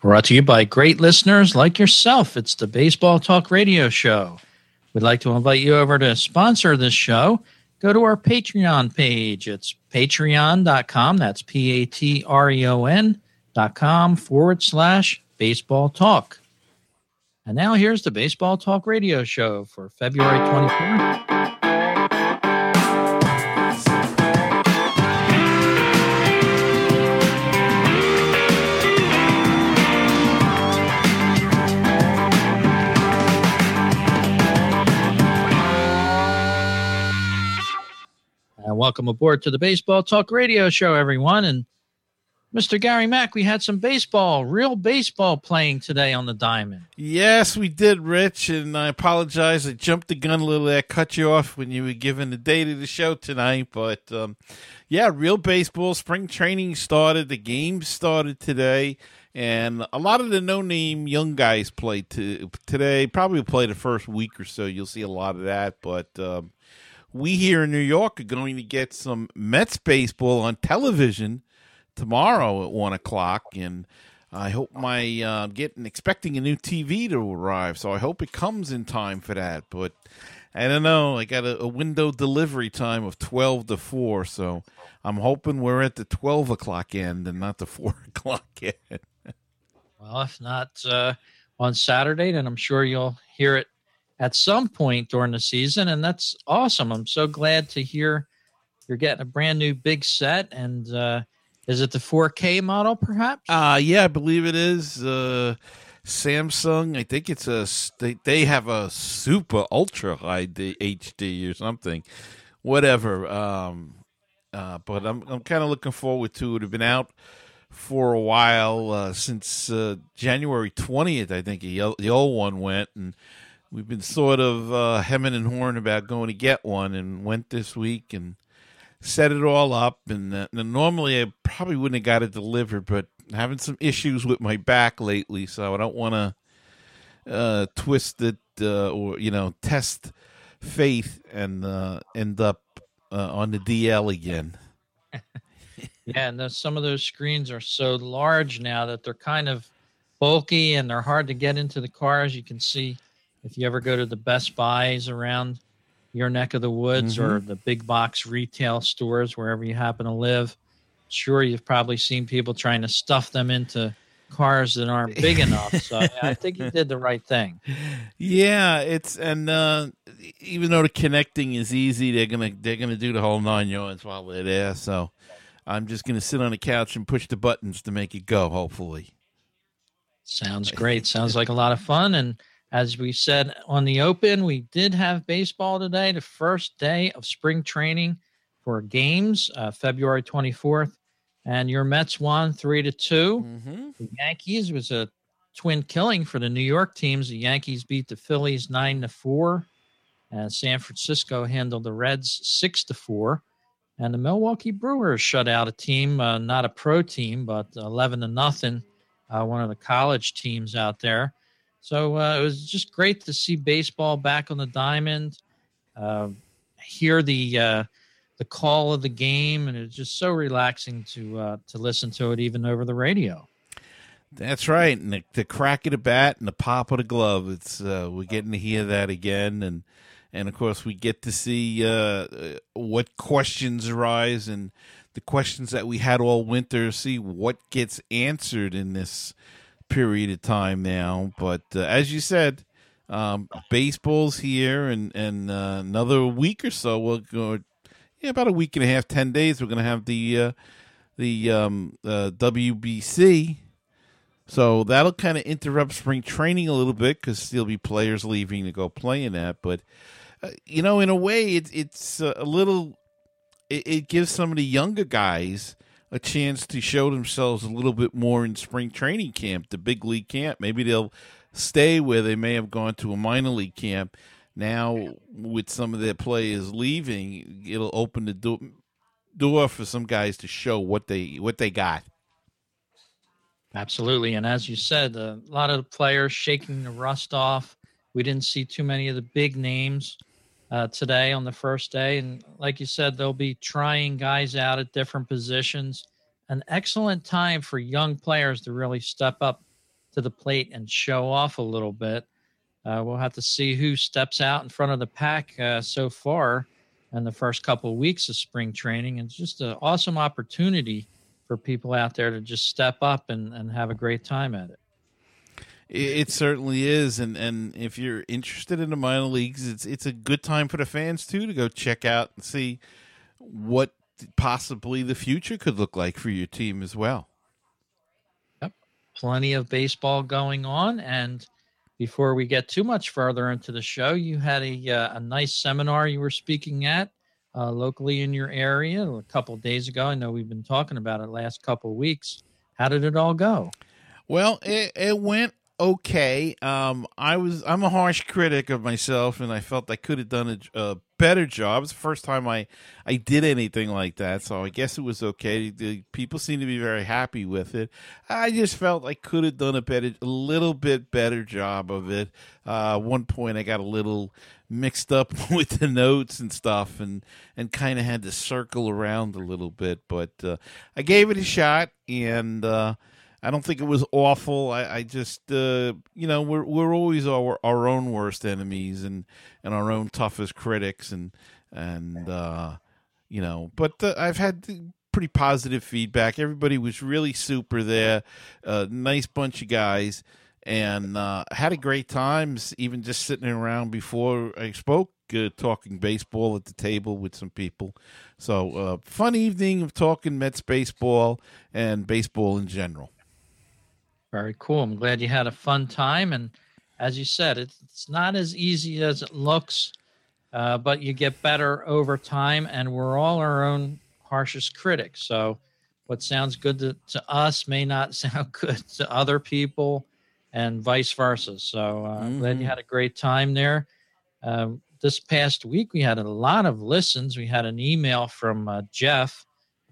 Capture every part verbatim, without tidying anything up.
Brought to you by great listeners like yourself. It's the Baseball Talk Radio Show. We'd like to invite you over to sponsor this show. Go to our Patreon page. It's patreon dot com. That's P A T R E O N dot com forward slash baseball talk. And now here's the Baseball Talk Radio Show for February twenty-fourth. Welcome aboard to the Baseball Talk Radio Show, everyone. And Mister Gary Mack, we had some baseball, real baseball playing today on the diamond. Yes, we did, Rich, and I apologize. I jumped the gun a little there, cut you off when you were giving the date of the show tonight. But, um, yeah, real baseball. Spring training started. The game started today. And a lot of the no-name young guys played to, today. Probably play the first week or so. You'll see a lot of that. But... Um, we here in New York are going to get some Mets baseball on television tomorrow at one o'clock, and I hope my uh, getting expecting a new T V to arrive, so I hope it comes in time for that. But I don't know. I got a, a window delivery time of twelve to four, so I'm hoping we're at the twelve o'clock end and not the four o'clock end. Well, if not uh, on Saturday, then I'm sure you'll hear it at some point during the season, and that's awesome. I'm so glad to hear you're getting a brand new big set, and uh, is it the four K model, perhaps? Uh, yeah, I believe it is. Uh, Samsung, I think it's a they, they have a super ultra high H D or something, whatever. Um, uh, but I'm I'm kind of looking forward to it. I've been out for a while uh, since uh, January twentieth. I think the old one went and. We've been sort of uh, hemming and hawing about going to get one, and went this week and set it all up. And, uh, and normally I probably wouldn't have got it delivered, but having some issues with my back lately, so I don't want to uh, twist it uh, or you know test faith and uh, end up uh, on the D L again. Yeah, and those, some of those screens are so large now that they're kind of bulky and they're hard to get into the cars. You can see. If you ever go to the Best Buys around your neck of the woods mm-hmm. or the big box retail stores, wherever you happen to live, sure, you've probably seen people trying to stuff them into cars that aren't big enough. So yeah, I think you did the right thing. Yeah, it's and uh, even though the connecting is easy, they're gonna they're gonna do the whole nine yards while they're there. So I'm just gonna sit on the couch and push the buttons to make it go. Hopefully, sounds great. Sounds like a lot of fun. And as we said on the open, we did have baseball today, the first day of spring training for games, uh, February twenty-fourth. And your Mets won three to two. Mm-hmm. The Yankees was a twin killing for the New York teams. The Yankees beat the Phillies nine to four. And San Francisco handled the Reds six to four. And the Milwaukee Brewers shut out a team, uh, not a pro team, but eleven to nothing. Uh, one of the college teams out there. So uh, it was just great to see baseball back on the diamond, uh, hear the uh, the call of the game, and it's just so relaxing to uh, to listen to it even over the radio. That's right, and the, the crack of the bat and the pop of the glove. It's uh, we're getting to hear that again, and and of course we get to see uh, what questions arise and the questions that we had all winter. See what gets answered in this period of time now, but uh, as you said, um, baseball's here, and and uh, another week or so, we'll go. Yeah, about a week and a half, ten days. We're going to have the uh, the um, uh, W B C, so that'll kind of interrupt spring training a little bit because there'll be players leaving to go play in that. But uh, you know, in a way, it's it's a little. It, it gives some of the younger guys a chance to show themselves a little bit more in spring training camp, the big league camp. Maybe they'll stay where they may have gone to a minor league camp. Now, with some of their players leaving, it'll open the door, door for some guys to show what they what they got. Absolutely. And as you said, a lot of players shaking the rust off. We didn't see too many of the big names uh, today on the first day. And like you said, they'll be trying guys out at different positions. An excellent time for young players to really step up to the plate and show off a little bit. Uh, we'll have to see who steps out in front of the pack uh, so far in the first couple of weeks of spring training. And it's just an awesome opportunity for people out there to just step up and, and have a great time at it. It certainly is. And, and if you're interested in the minor leagues, it's it's a good time for the fans, too, to go check out and see what possibly the future could look like for your team as well. Yep. Plenty of baseball going on. And before we get too much further into the show, you had a uh, a nice seminar you were speaking at uh, locally in your area a couple of days ago. I know we've been talking about it the last couple of weeks. How did it all go? Well, it, it went okay. Um, I was I'm a harsh critic of myself, and I felt I could have done a, a better job. It's the first time I, I did anything like that, so I guess it was okay. The people seem to be very happy with it. I just felt I could have done a better, a little bit better job of it. Uh, at one point, I got a little mixed up with the notes and stuff, and, and kind of had to circle around a little bit. But uh, I gave it a shot, and uh, I don't think it was awful. I, I just, uh, you know, we're we're always our our own worst enemies and, and our own toughest critics, and and uh, you know. But uh, I've had pretty positive feedback. Everybody was really super there. Uh, nice bunch of guys, and uh, had a great time. Even just sitting around before I spoke, uh, talking baseball at the table with some people. So uh, fun evening of talking Mets baseball and baseball in general. Very cool. I'm glad you had a fun time. And as you said, it's not as easy as it looks, uh, but you get better over time, and we're all our own harshest critics. So what sounds good to, to us may not sound good to other people, and vice versa. So uh, mm-hmm. I'm glad you had a great time there. Uh, this past week, we had a lot of listens. We had an email from uh, Jeff.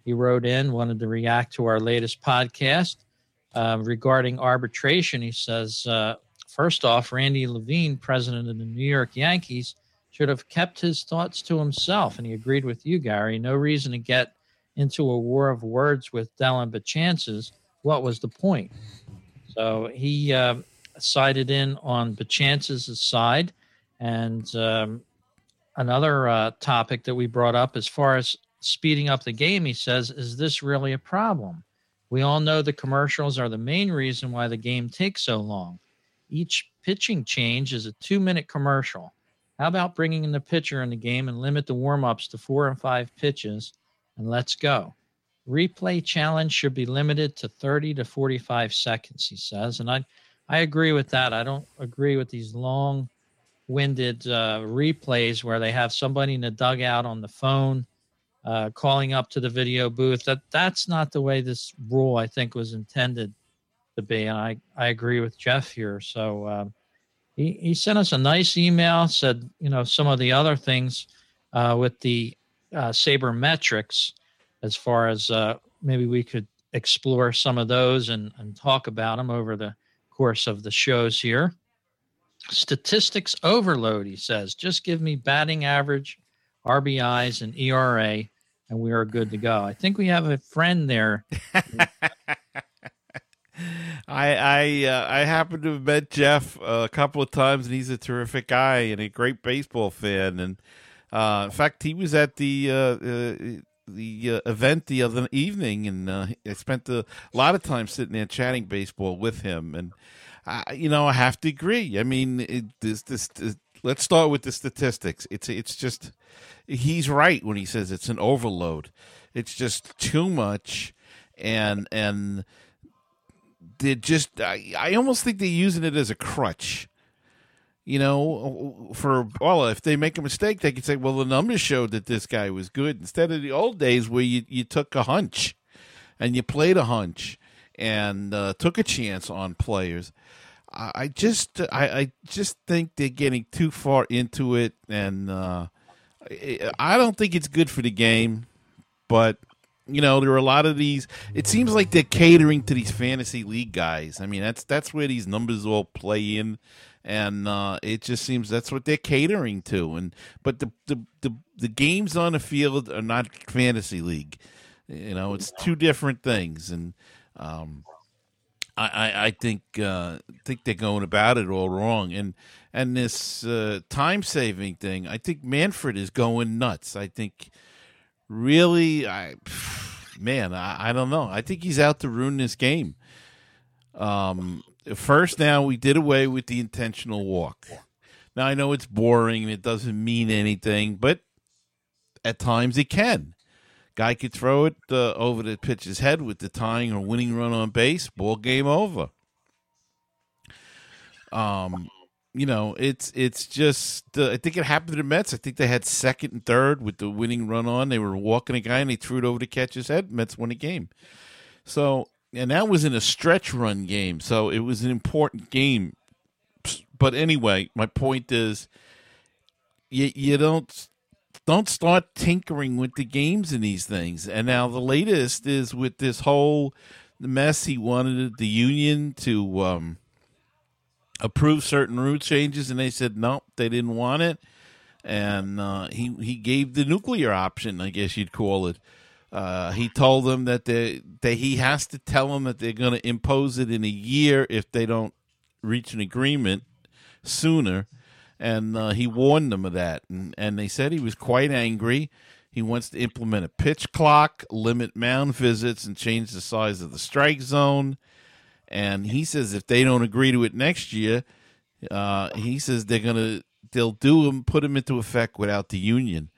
He wrote in, wanted to react to our latest podcast. Uh, regarding arbitration, he says, uh, first off, Randy Levine, president of the New York Yankees, should have kept his thoughts to himself. And he agreed with you, Gary. No reason to get into a war of words with Dellin Betances. What was the point? So he uh, sided in on Betances' side. And um, another uh, topic that we brought up as far as speeding up the game, he says, is this really a problem? We all know the commercials are the main reason why the game takes so long. Each pitching change is a two-minute commercial. How about bringing in the pitcher in the game and limit the warm-ups to four and five pitches, and let's go. Replay challenge should be limited to thirty to forty-five seconds, he says. And I, I agree with that. I don't agree with these long-winded uh, replays where they have somebody in the dugout on the phone Uh, calling up to the video booth. That that's not the way this rule, I think, was intended to be. And I, I agree with Jeff here. So um, he, he sent us a nice email, said, you know, some of the other things uh, with the uh, sabermetrics, as far as uh, maybe we could explore some of those and, and talk about them over the course of the shows here. Statistics overload, he says. Just give me batting average, R B Is, and E R A, and we are good to go. I think we have a friend there. I I uh, I happen to have met Jeff a couple of times, and he's a terrific guy and a great baseball fan. And uh, in fact, he was at the uh, uh, the uh, event the other evening, and uh, I spent a lot of time sitting there chatting baseball with him. And I, you know, I have to agree. I mean, it, this this. this Let's start with the statistics. It's it's just, he's right when he says it's an overload. It's just too much, and and they just I, I almost think they're using it as a crutch. You know, for well, if they make a mistake, they can say, well, the numbers showed that this guy was good, instead of the old days where you, you took a hunch. and you played a hunch and uh, took a chance on players. I just, I, I just think they're getting too far into it, and uh, I don't think it's good for the game. But you know, there are a lot of these. It seems like they're catering to these fantasy league guys. I mean, that's that's where these numbers all play in, and uh, it just seems that's what they're catering to. And but the the the, the games on the field are not fantasy league. You know, it's two different things, and. Um, I, I think uh, think they're going about it all wrong, and and this uh, time saving thing. I think Manfred is going nuts. I think really, I man, I, I don't know. I think he's out to ruin this game. Um, first, now we did away with the intentional walk. Now I know it's boring; it doesn't mean anything, but at times it can. Guy could throw it uh, over the pitcher's head with the tying or winning run on base. Ball game over. Um, you know, it's it's just. Uh, I think it happened to the Mets. I think they had second and third with the winning run on. They were walking a guy and they threw it over the catcher's head. Mets won the game. So, and that was in a stretch run game. So it was an important game. But anyway, my point is, you you don't. Don't start tinkering with the games in these things. And now the latest is with this whole mess. He wanted the union to um, approve certain rule changes, and they said no, nope, they didn't want it. And uh, he he gave the nuclear option, I guess you'd call it. Uh, he told them that they that he has to tell them that they're going to impose it in a year if they don't reach an agreement sooner. And uh, he warned them of that, and, and they said he was quite angry. He wants to implement a pitch clock, limit mound visits, and change the size of the strike zone. And he says if they don't agree to it next year, uh, he says they're gonna they'll do him put him into effect without the union.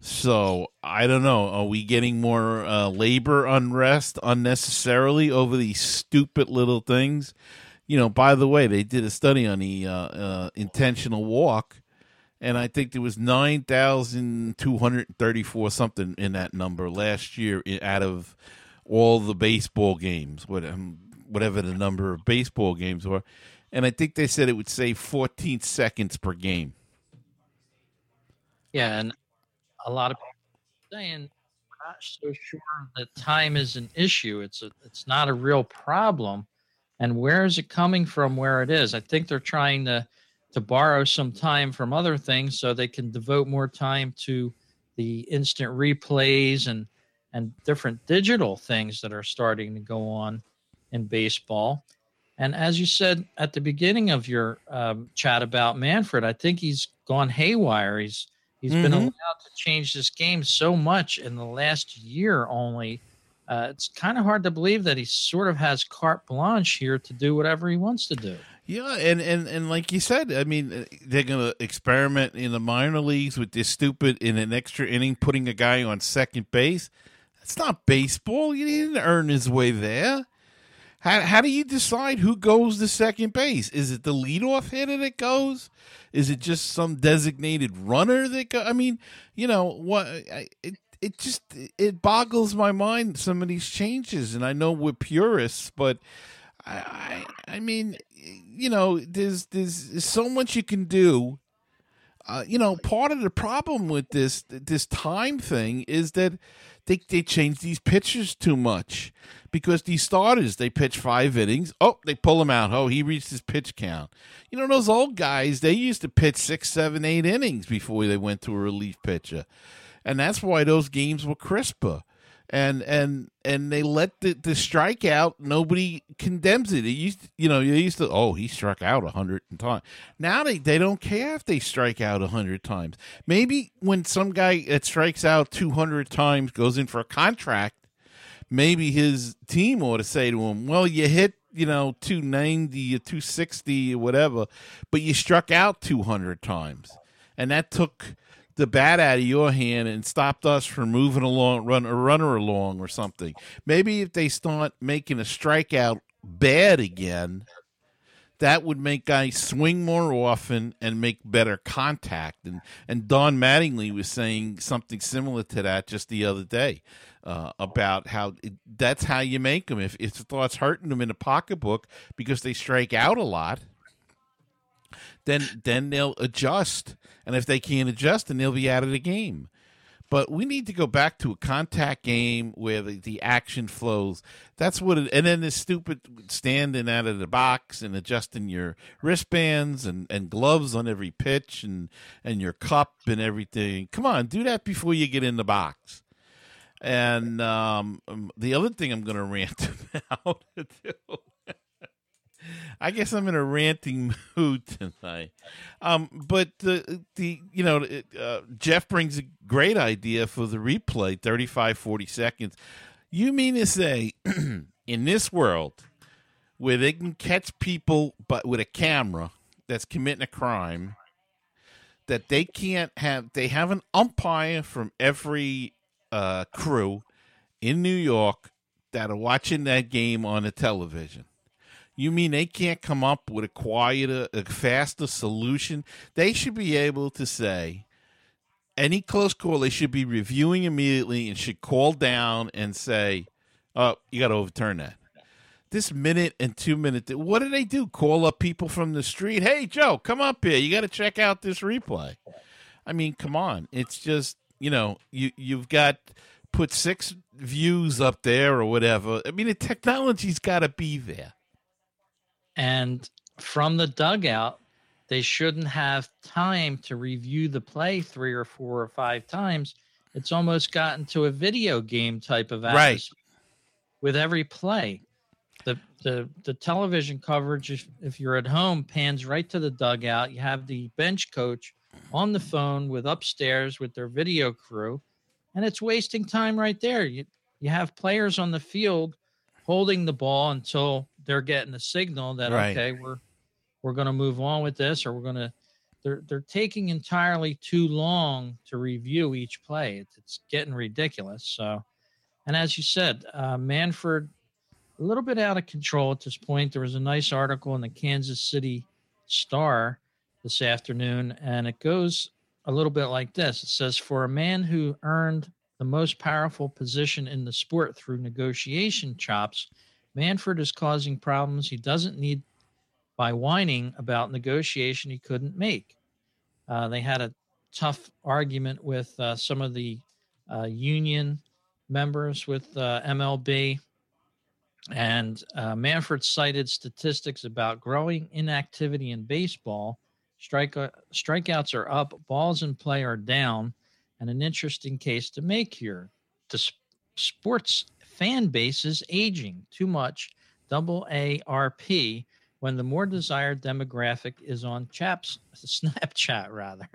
So I don't know. Are we getting more uh, labor unrest unnecessarily over these stupid little things? You know, by the way, they did a study on the uh, uh, intentional walk, and I think there was nine thousand two hundred thirty-four something in that number last year out of all the baseball games, whatever the number of baseball games were. And I think they said it would save fourteen seconds per game. Yeah, and a lot of people are saying we're not so sure that time is an issue. It's a, it's not a real problem. And where is it coming from where it is? I think they're trying to, to borrow some time from other things so they can devote more time to the instant replays and, and different digital things that are starting to go on in baseball. And as you said at the beginning of your um, chat about Manfred, I think he's gone haywire. He's He's mm-hmm. been allowed to change this game so much in the last year only. Uh, it's kind of hard to believe that he sort of has carte blanche here to do whatever he wants to do. Yeah, and, and, and like you said, I mean, they're going to experiment in the minor leagues with this stupid in an extra inning, putting a guy on second base. That's not baseball. He didn't earn his way there. How how do you decide who goes to second base? Is it the leadoff hitter that goes? Is it just some designated runner that goes? I mean, you know, what... I, it, It just it boggles my mind, some of these changes, and I know we're purists, but I I, I mean, you know, there's there's so much you can do. Uh, you know, part of the problem with this this time thing is that they they change these pitchers too much because these starters, they pitch five innings. Oh, they pull him out. Oh, he reached his pitch count. You know, those old guys, they used to pitch six, seven, eight innings before they went to a relief pitcher. And that's why those games were crisper. And and and they let the, the strikeout, nobody condemns it. It used to, you know, you used to, oh, he struck out a hundred times. Now they, they don't care if they strike out a hundred times. Maybe when some guy that strikes out two hundred times goes in for a contract, maybe his team ought to say to him, well, you hit, you know, two ninety or two sixty or whatever, but you struck out two hundred times. And that took the bat out of your hand and stopped us from moving along, run a runner along or something. Maybe if they start making a strikeout bad again, that would make guys swing more often and make better contact. And and Don Mattingly was saying something similar to that just the other day uh, about how it, that's how you make them. If, if it starts hurting them in the pocketbook because they strike out a lot, then then they'll adjust. And if they can't adjust, then they'll be out of the game. But we need to go back to a contact game where the, the action flows. That's what it, and then this stupid standing out of the box and adjusting your wristbands and, and gloves on every pitch and, and your cup and everything. Come on, do that before you get in the box. And um, the other thing I'm going to rant about, I guess I'm in a ranting mood tonight. Um, but the, the you know, uh, Jeff brings a great idea for the replay, thirty-five, forty seconds. You mean to say in this world where they can catch people but with a camera that's committing a crime, that they can't have, they have an umpire from every uh, crew in New York that are watching that game on the television. You mean they can't come up with a quieter, a faster solution? They should be able to say any close call, they should be reviewing immediately and should call down and say, oh, you got to overturn that. This minute and two minute, th- what do they do? Call up people from the street. Hey, Joe, come up here. You got to check out this replay. I mean, come on. It's just, you know, you, you've got put six views up there or whatever. I mean, the technology's got to be there. And from the dugout, they shouldn't have time to review the play three or four or five times. It's almost gotten to a video game type of atmosphere with every play. The, the the television coverage, if, if you're at home, pans right to the dugout. You have the bench coach on the phone with upstairs with their video crew, and it's wasting time right there. You you have players on the field holding the ball until they're getting a signal that, right. okay, we're, we're going to move on with this, or we're going to, they're, they're taking entirely too long to review each play. It's, it's getting ridiculous. So, and as you said, uh, Manfred, a little bit out of control at this point. There was a nice article in the Kansas City Star this afternoon, and it goes a little bit like this. It says, for a man who earned the most powerful position in the sport through negotiation chops, Manfred is causing problems he doesn't need by whining about negotiation he couldn't make. Uh, they had a tough argument with uh, some of the uh, union members with uh, M L B, and uh, Manfred cited statistics about growing inactivity in baseball. Strike, uh, strikeouts are up, balls in play are down, and an interesting case to make here. The sp- sports fan base is aging too much, double A R P, when the more desired demographic is on chaps, Snapchat, rather.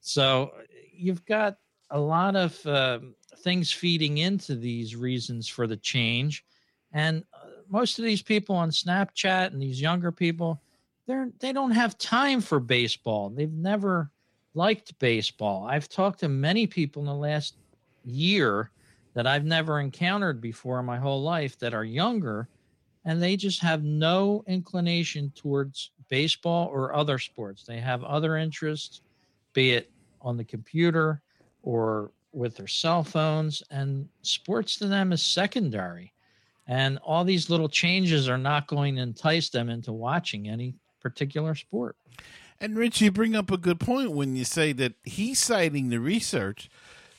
So you've got a lot of uh, things feeding into these reasons for the change. And uh, most of these people on Snapchat and these younger people, they're, they don't have time for baseball. They've never liked baseball. I've talked to many people in the last year that I've never encountered before in my whole life that are younger, and they just have no inclination towards baseball or other sports. They have other interests, be it on the computer or with their cell phones, and sports to them is secondary. And all these little changes are not going to entice them into watching any particular sport. And Rich, you bring up a good point when you say that he's citing the research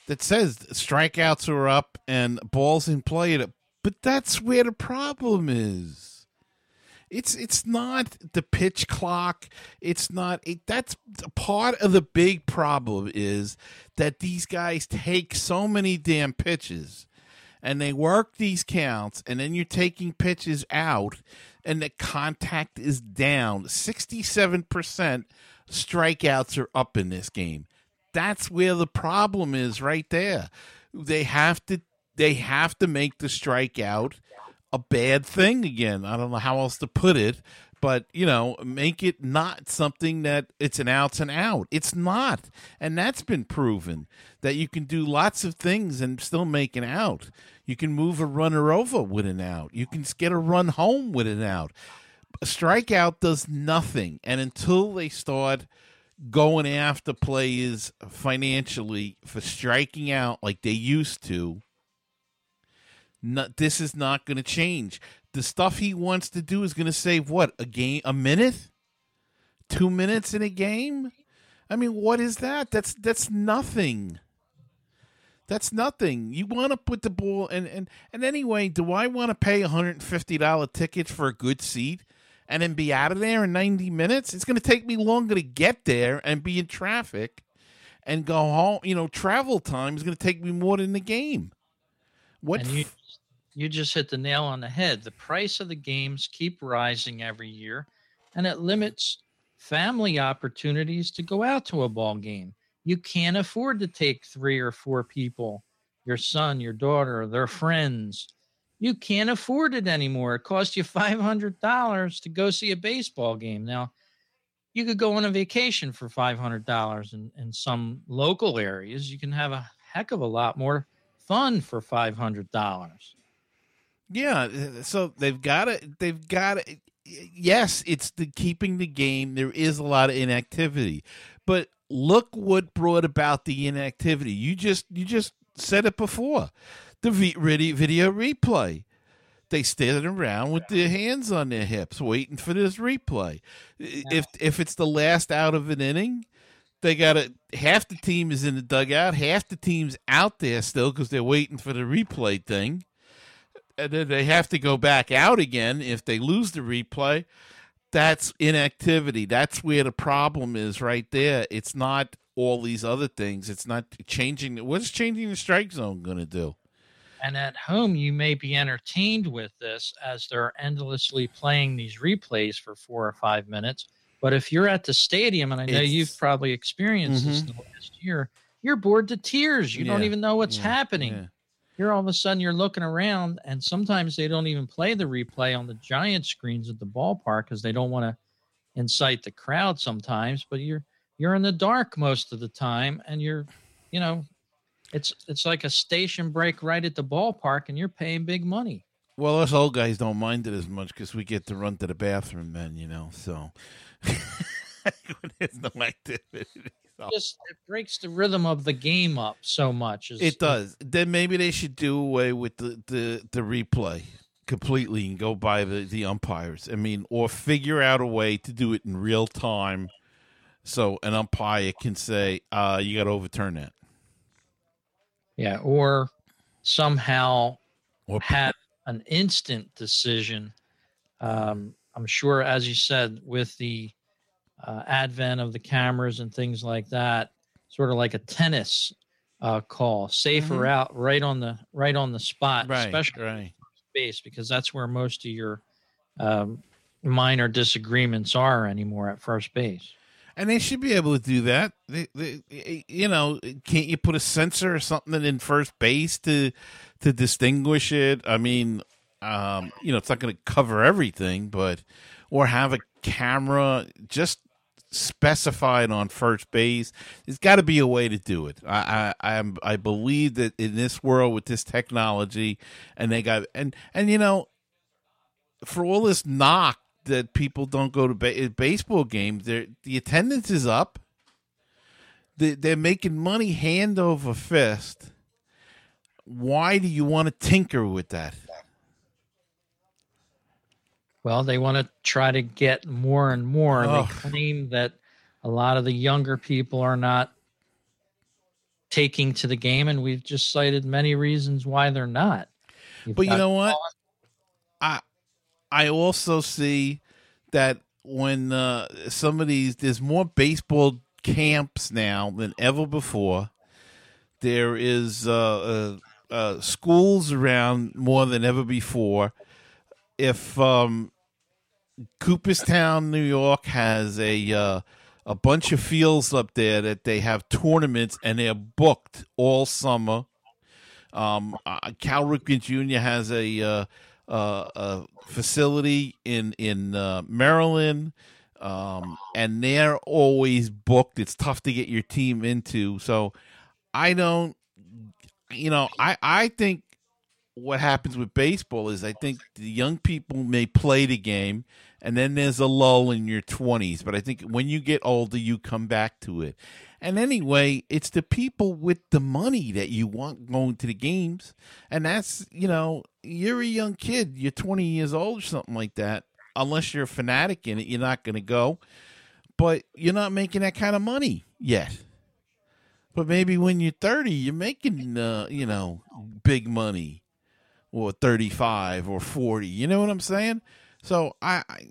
that says strikeouts are up and balls in play. But that's where the problem is. It's it's not the pitch clock. It's not it, that's part of the big problem, is that these guys take so many damn pitches and they work these counts, and then you're taking pitches out and the contact is down. sixty-seven percent strikeouts are up in this game. That's where the problem is right there. They have to they have to make the strikeout a bad thing again. I don't know how else to put it, but, you know, make it not something that it's an out's an out. It's not. And that's been proven, that you can do lots of things and still make an out. You can move a runner over with an out. You can get a run home with an out. A strikeout does nothing. And until they start going after players financially for striking out like they used to, not, this is not going to change. The stuff he wants to do is going to save, what, a game, a minute? Two minutes in a game? I mean, what is that? That's that's nothing. That's nothing. You want to put the ball in, and, and anyway, do I want to pay one hundred fifty dollars tickets for a good seat and then be out of there in ninety minutes? It's going to take me longer to get there and be in traffic and go home. You know, travel time is going to take me more than the game. What? And you, you just hit the nail on the head. The price of the games keep rising every year, and it limits family opportunities to go out to a ball game. You can't afford to take three or four people, your son, your daughter, their friends. You can't afford it anymore. It costs you five hundred dollars to go see a baseball game. Now, you could go on a vacation for five hundred dollars in, in some local areas. You can have a heck of a lot more fun for five hundred dollars. Yeah, so they've got it. They've got it. Yes, it's the keeping the game. There is a lot of inactivity, but look what brought about the inactivity. You just you just said it before. The video replay. They stood around with their hands on their hips waiting for this replay. Yeah. If if it's the last out of an inning, they got a half the team is in the dugout, half the team's out there still because they're waiting for the replay thing. And then they have to go back out again if they lose the replay. That's inactivity. That's where the problem is right there. It's not all these other things. It's not changing. What's changing the strike zone going to do? And at home, you may be entertained with this as they're endlessly playing these replays for four or five minutes. But if you're at the stadium, and I know it's, you've probably experienced mm-hmm. this in the last year, you're bored to tears. You yeah, don't even know what's yeah, happening. Yeah. You're all of a sudden you're looking around, and sometimes they don't even play the replay on the giant screens at the ballpark because they don't want to incite the crowd sometimes. But you're you're in the dark most of the time, and you're, you know, it's it's like a station break right at the ballpark, and you're paying big money. Well, us old guys don't mind it as much because we get to run to the bathroom then, you know. So there's no activity. It just it breaks the rhythm of the game up so much. It's, it does. Then maybe they should do away with the, the, the replay completely and go by the, the umpires. I mean, or figure out a way to do it in real time so an umpire can say, uh, you got to overturn that. Yeah, or somehow or have an instant decision. Um, I'm sure, as you said, with the Uh, advent of the cameras and things like that, sort of like a tennis uh, call, safer mm-hmm. out right on the right on the spot, right, especially right. Base, because that's where most of your um, minor disagreements are anymore, at first base. And they should be able to do that. They, they, you know, can't you put a sensor or something in first base to to distinguish it? I mean, um, you know, it's not going to cover everything, but or have a camera just specified on first base. There's got to be a way to do it. I I I'm, I believe that in this world with this technology, and they got and and you know, for all this knock that people don't go to ba- baseball games, the attendance is up. They they're making money hand over fist. Why do you want to tinker with that? Well, they want to try to get more and more. And oh. They claim that a lot of the younger people are not taking to the game, and we've just cited many reasons why they're not. You've but you know what? I I also see that when uh, some of these, there's more baseball camps now than ever before. There is uh, uh, uh, schools around more than ever before. If um, Cooperstown, New York, has a uh, a bunch of fields up there that they have tournaments and they're booked all summer. Um, uh, Cal Ripken Junior has a, uh, uh, a facility in in uh, Maryland, um, and they're always booked. It's tough to get your team into. So I don't, you know, I, I think. What happens with baseball is I think the young people may play the game and then there's a lull in your twenties. But I think when you get older, you come back to it. And anyway, it's the people with the money that you want going to the games. And that's, you know, you're a young kid. You're twenty years old or something like that. Unless you're a fanatic in it, you're not going to go. But you're not making that kind of money yet. But maybe when you're thirty, you're making, uh, you know, big money. Or thirty-five or forty. You know what I'm saying? So I, I,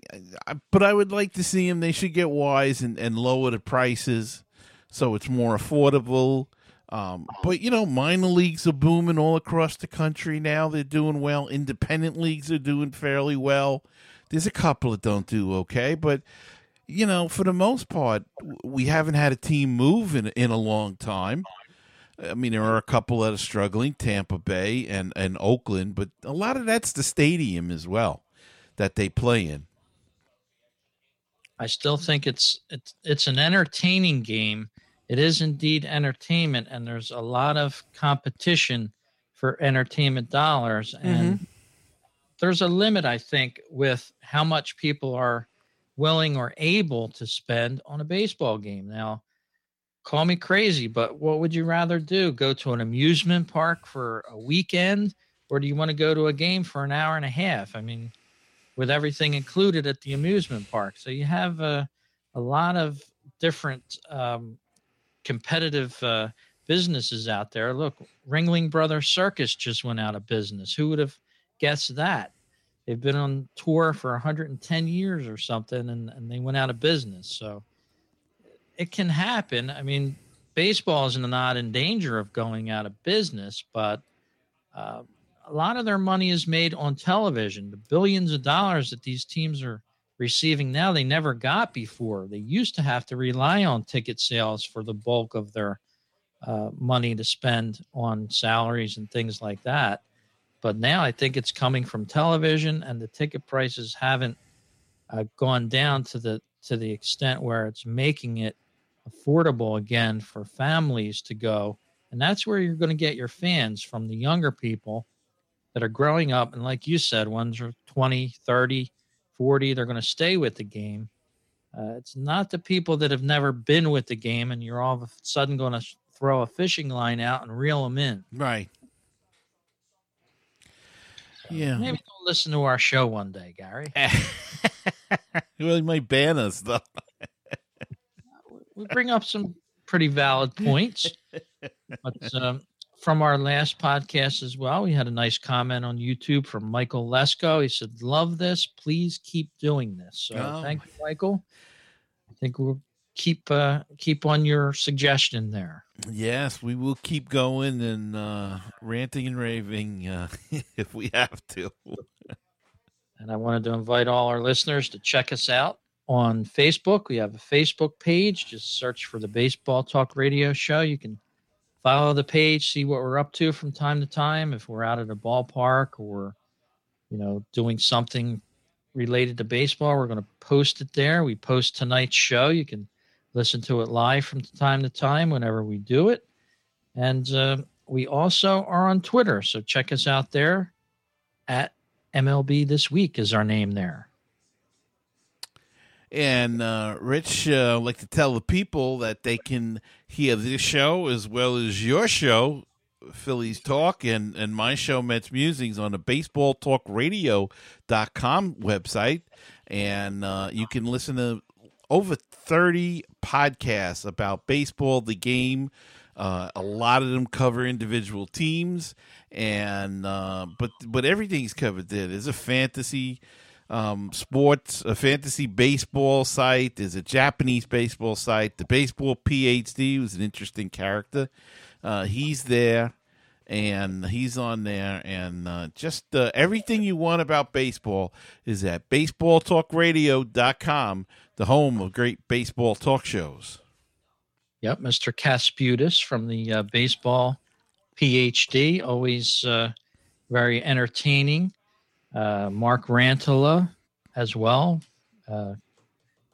I but I would like to see them. They should get wise and, and lower the prices so it's more affordable. Um, but, you know, minor leagues are booming all across the country now. They're doing well. Independent leagues are doing fairly well. There's a couple that don't do okay. But, you know, for the most part, we haven't had a team move in, in a long time. I mean, there are a couple that are struggling, Tampa Bay and, and Oakland. But a lot of that's the stadium as well that they play in. I still think it's it's, it's an entertaining game. It is indeed entertainment, and there's a lot of competition for entertainment dollars. Mm-hmm. And there's a limit, I think, with how much people are willing or able to spend on a baseball game. Now, call me crazy, but what would you rather do? Go to an amusement park for a weekend, or do you want to go to a game for an hour and a half? I mean, with everything included at the amusement park. So you have a, a lot of different um, competitive uh, businesses out there. Look, Ringling Brothers Circus just went out of business. Who would have guessed that? They've been on tour for one hundred ten years or something, and, and they went out of business. So it can happen. I mean, baseball is not in danger of going out of business, but uh, a lot of their money is made on television. The billions of dollars that these teams are receiving now, they never got before. They used to have to rely on ticket sales for the bulk of their uh, money to spend on salaries and things like that. But now I think it's coming from television, and the ticket prices haven't uh, gone down to the to the extent where it's making it affordable again for families to go. And that's where you're going to get your fans from, the younger people that are growing up. And like you said, ones are twenty, thirty, forty, they're going to stay with the game. Uh, it's not the people that have never been with the game and you're all of a sudden going to throw a fishing line out and reel them in. Right. So yeah. Maybe they'll listen to our show one day, Gary. Well, he might ban us, though. We bring up some pretty valid points. But um, from our last podcast as well, we had a nice comment on YouTube from Michael Lesko. He said, love this. Please keep doing this. So oh. Thank you, Michael. I think we'll keep uh, keep on your suggestion there. Yes, we will keep going and uh, ranting and raving uh, if we have to. And I wanted to invite all our listeners to check us out on Facebook. We have a Facebook page. Just search for the Baseball Talk Radio Show. You can follow the page, see what we're up to from time to time. If we're out at a ballpark or, you know, doing something related to baseball, we're going to post it there. We post tonight's show. You can listen to it live from time to time whenever we do it. And uh, we also are on Twitter. So check us out there at M L B This Week is our name there. And uh, Rich, uh, I'd like to tell the people that they can hear this show as well as your show, Phillies Talk, and, and my show, Mets Musings, on the baseball talk radio dot com website. And uh, you can listen to over thirty podcasts about baseball, the game. Uh, a lot of them cover individual teams, and uh, but but everything's covered there. There's a fantasy um, sports, a fantasy baseball site. There's a Japanese baseball site. The baseball P H D was an interesting character. Uh, he's there, and he's on there, and uh, just uh, everything you want about baseball is at baseball talk radio dot com, the home of great baseball talk shows. Yep, Mister Casputis from the uh, baseball P H D, always uh, very entertaining. Uh, Mark Rantala as well, uh,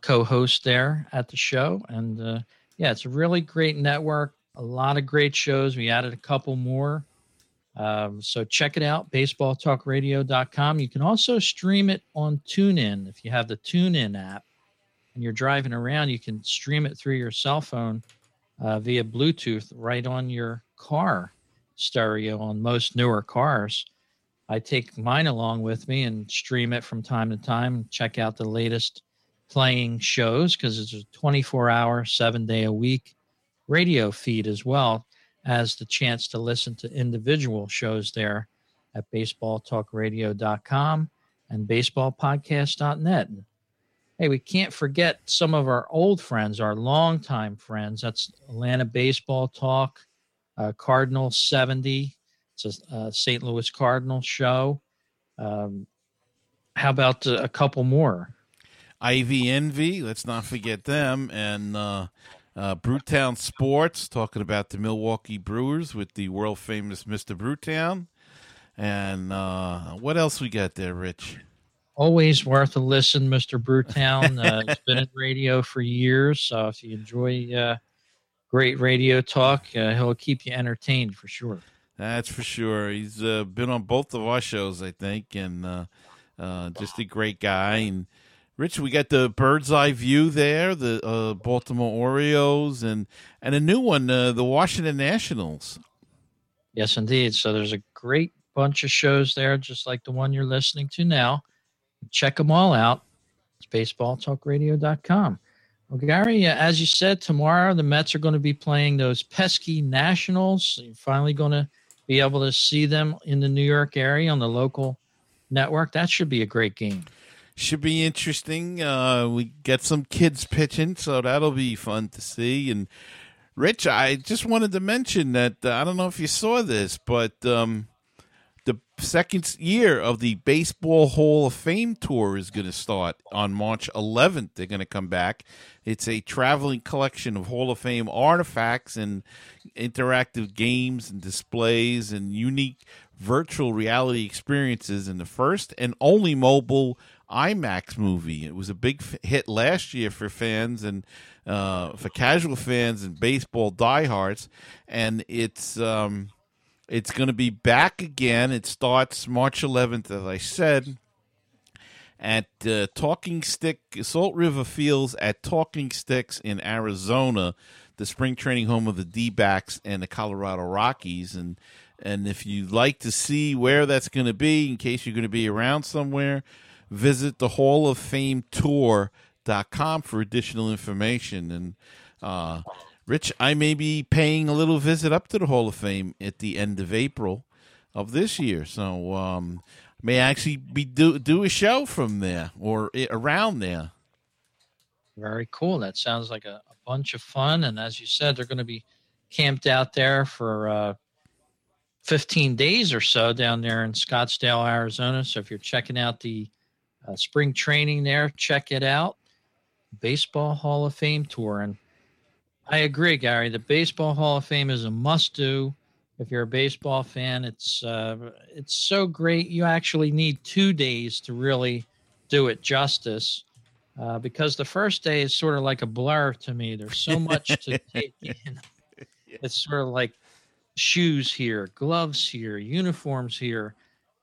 co-host there at the show. And, uh, yeah, it's a really great network, a lot of great shows. We added a couple more Um, so check it out, baseball talk radio dot com. You can also stream it on TuneIn. If you have the TuneIn app and you're driving around, you can stream it through your cell phone uh, via Bluetooth right on your car stereo on most newer cars. I take mine along with me and stream it from time to time and check out the latest playing shows because it's a twenty-four hour, seven-day-a-week radio feed as well as the chance to listen to individual shows there at baseball talk radio dot com and baseball podcast dot net. Hey, we can't forget some of our old friends, our longtime friends. That's Atlanta Baseball Talk, uh, Cardinal seventy. It's a uh, Saint Louis Cardinal show. Um, how about uh, a couple more? Ivy Envy, let's not forget them, and uh, uh, Brewtown Sports, talking about the Milwaukee Brewers with the world-famous Mister Brewtown. And uh, what else we got there, Rich? Always worth a listen, Mister Brewtown. Uh, he's been in radio for years, so if you enjoy uh, great radio talk, uh, he'll keep you entertained for sure. That's for sure. He's uh, been on both of our shows, I think, and uh, uh, just a great guy. And Rich, we got the Bird's Eye View there, the uh, Baltimore Orioles, and, and a new one, uh, the Washington Nationals. Yes, indeed. So there's a great bunch of shows there, just like the one you're listening to now. Check them all out. It's baseball talk radio dot com. Well, Gary, as you said, tomorrow the Mets are going to be playing those pesky Nationals. You're finally going to be able to see them in the New York area on the local network. That should be a great game. Should be interesting. Uh, we got some kids pitching, so that'll be fun to see. And, Rich, I just wanted to mention that, uh, I don't know if you saw this, but um, the second year of the Baseball Hall of Fame Tour is going to start on March eleventh. They're going to come back. It's a traveling collection of Hall of Fame artifacts and interactive games and displays and unique virtual reality experiences in the first and only mobile IMAX movie. It was a big f- hit last year for fans and uh, for casual fans and baseball diehards, and it's um, it's going to be back again. It starts March eleventh, as I said, at uh, Talking Stick, Salt River Fields at Talking Sticks in Arizona, the spring training home of the D-backs and the Colorado Rockies. And and if you'd like to see where that's going to be, in case you're going to be around somewhere, visit the hall of fame tour dot com for additional information. And, uh, Rich, I may be paying a little visit up to the Hall of Fame at the end of April of this year. So um, I may actually be do, do a show from there or around there. Very cool. That sounds like a, a bunch of fun. And as you said, they're going to be camped out there for uh, fifteen days or so down there in Scottsdale, Arizona. So if you're checking out the Uh, spring training there, check it out. Baseball Hall of Fame Tour. And I agree, Gary, the Baseball Hall of Fame is a must-do. If you're a baseball fan, it's uh, it's so great. You actually need two days to really do it justice uh, because the first day is sort of like a blur to me. There's so much to take in. It's sort of like shoes here, gloves here, uniforms here.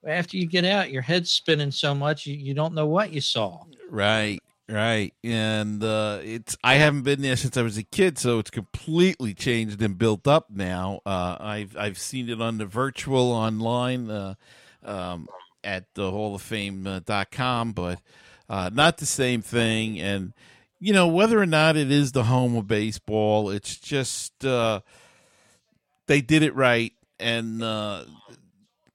After you get out, your head's spinning so much you, you don't know what you saw. Right, right, and uh, it's I haven't been there since I was a kid, so it's completely changed and built up now. Uh, I've I've seen it on the virtual online uh, um, at the hall of fame dot com, but uh, not the same thing. And you know, whether or not it is the home of baseball, it's just uh, they did it right. And Uh,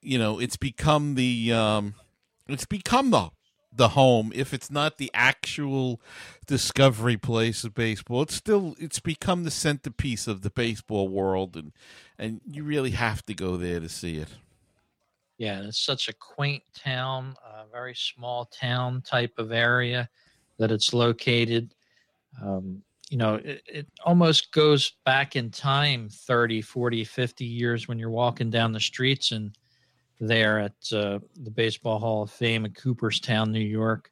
You know, it's become the um, it's become the the home. If it's not the actual discovery place of baseball, it's still it's become the centerpiece of the baseball world, and and you really have to go there to see it. Yeah, it's such a quaint town, a very small town type of area that it's located. Um, you know, it, it almost goes back in time thirty, forty, fifty years when you're walking down the streets and there at uh, the Baseball Hall of Fame in Cooperstown, New York.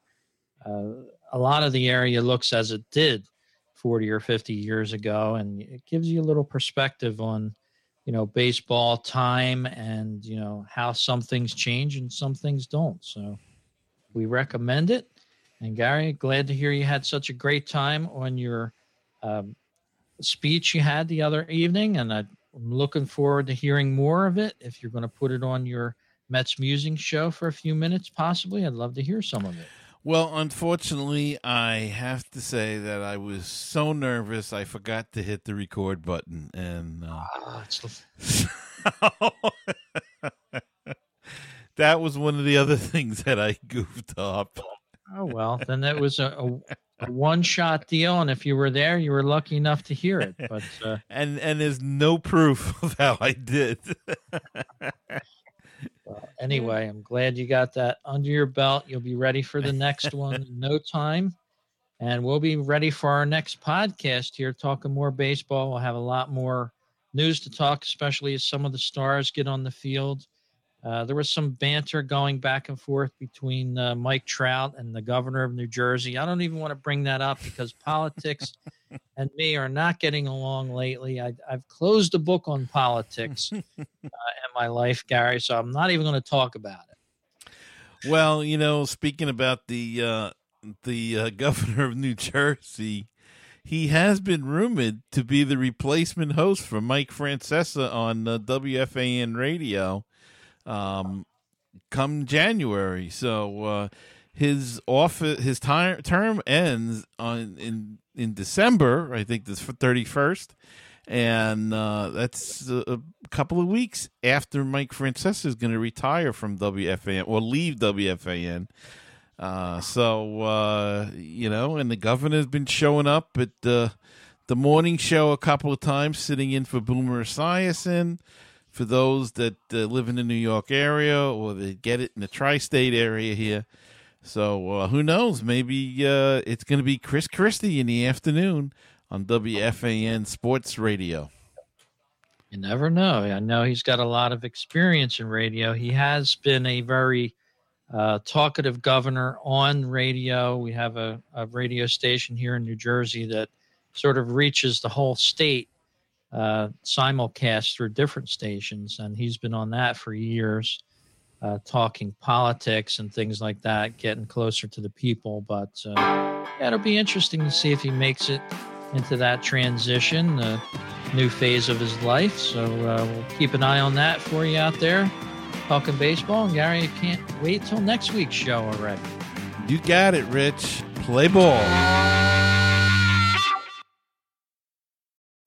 Uh, a lot of the area looks as it did forty or fifty years ago, and it gives you a little perspective on you know, baseball time and, you know, how some things change and some things don't. So we recommend it. And Gary, glad to hear you had such a great time on your um, speech you had the other evening. And I'm looking forward to hearing more of it. If you're going to put it on your Mets Musing show for a few minutes, possibly, I'd love to hear some of it. Well, unfortunately, I have to say that I was so nervous I forgot to hit the record button, and uh, oh, it's... so, that was one of the other things that I goofed up. Oh well, then that was a, a, a one-shot deal, and if you were there, you were lucky enough to hear it. But uh... and and there's no proof of how I did. Well, anyway, I'm glad you got that under your belt. You'll be ready for the next one in no time. And we'll be ready for our next podcast here, talking more baseball. We'll have a lot more news to talk, especially as some of the stars get on the field. Uh, there was some banter going back and forth between uh, Mike Trout and the governor of New Jersey. I don't even want to bring that up because politics and me are not getting along lately. I, I've closed the book on politics uh, in my life, Gary, so I'm not even going to talk about it. Well, you know, speaking about the uh, the uh, governor of New Jersey, he has been rumored to be the replacement host for Mike Francesa on uh, W F A N radio. Um, come January. So uh, his office, his time, term ends on in in December. I think this thirty-first, and uh, that's a, a couple of weeks after Mike Francesa is going to retire from W F A N or leave W F A N. Uh, so uh, you know, and the governor's been showing up at the the morning show a couple of times, sitting in for Boomer Esiason. For those that uh, live in the New York area or they get it in the tri-state area here. So uh, who knows? Maybe uh, it's going to be Chris Christie in the afternoon on W F A N Sports Radio. You never know. I know he's got a lot of experience in radio. He has been a very uh, talkative governor on radio. We have a, a radio station here in New Jersey that sort of reaches the whole state. Uh, simulcast through different stations, and he's been on that for years, uh, talking politics and things like that, getting closer to the people. But uh, yeah, it'll be interesting to see if he makes it into that transition, a new phase of his life. So uh, we'll keep an eye on that for you out there, talking baseball. And Gary, you can't wait till next week's show already. You got it, Rich. Play ball.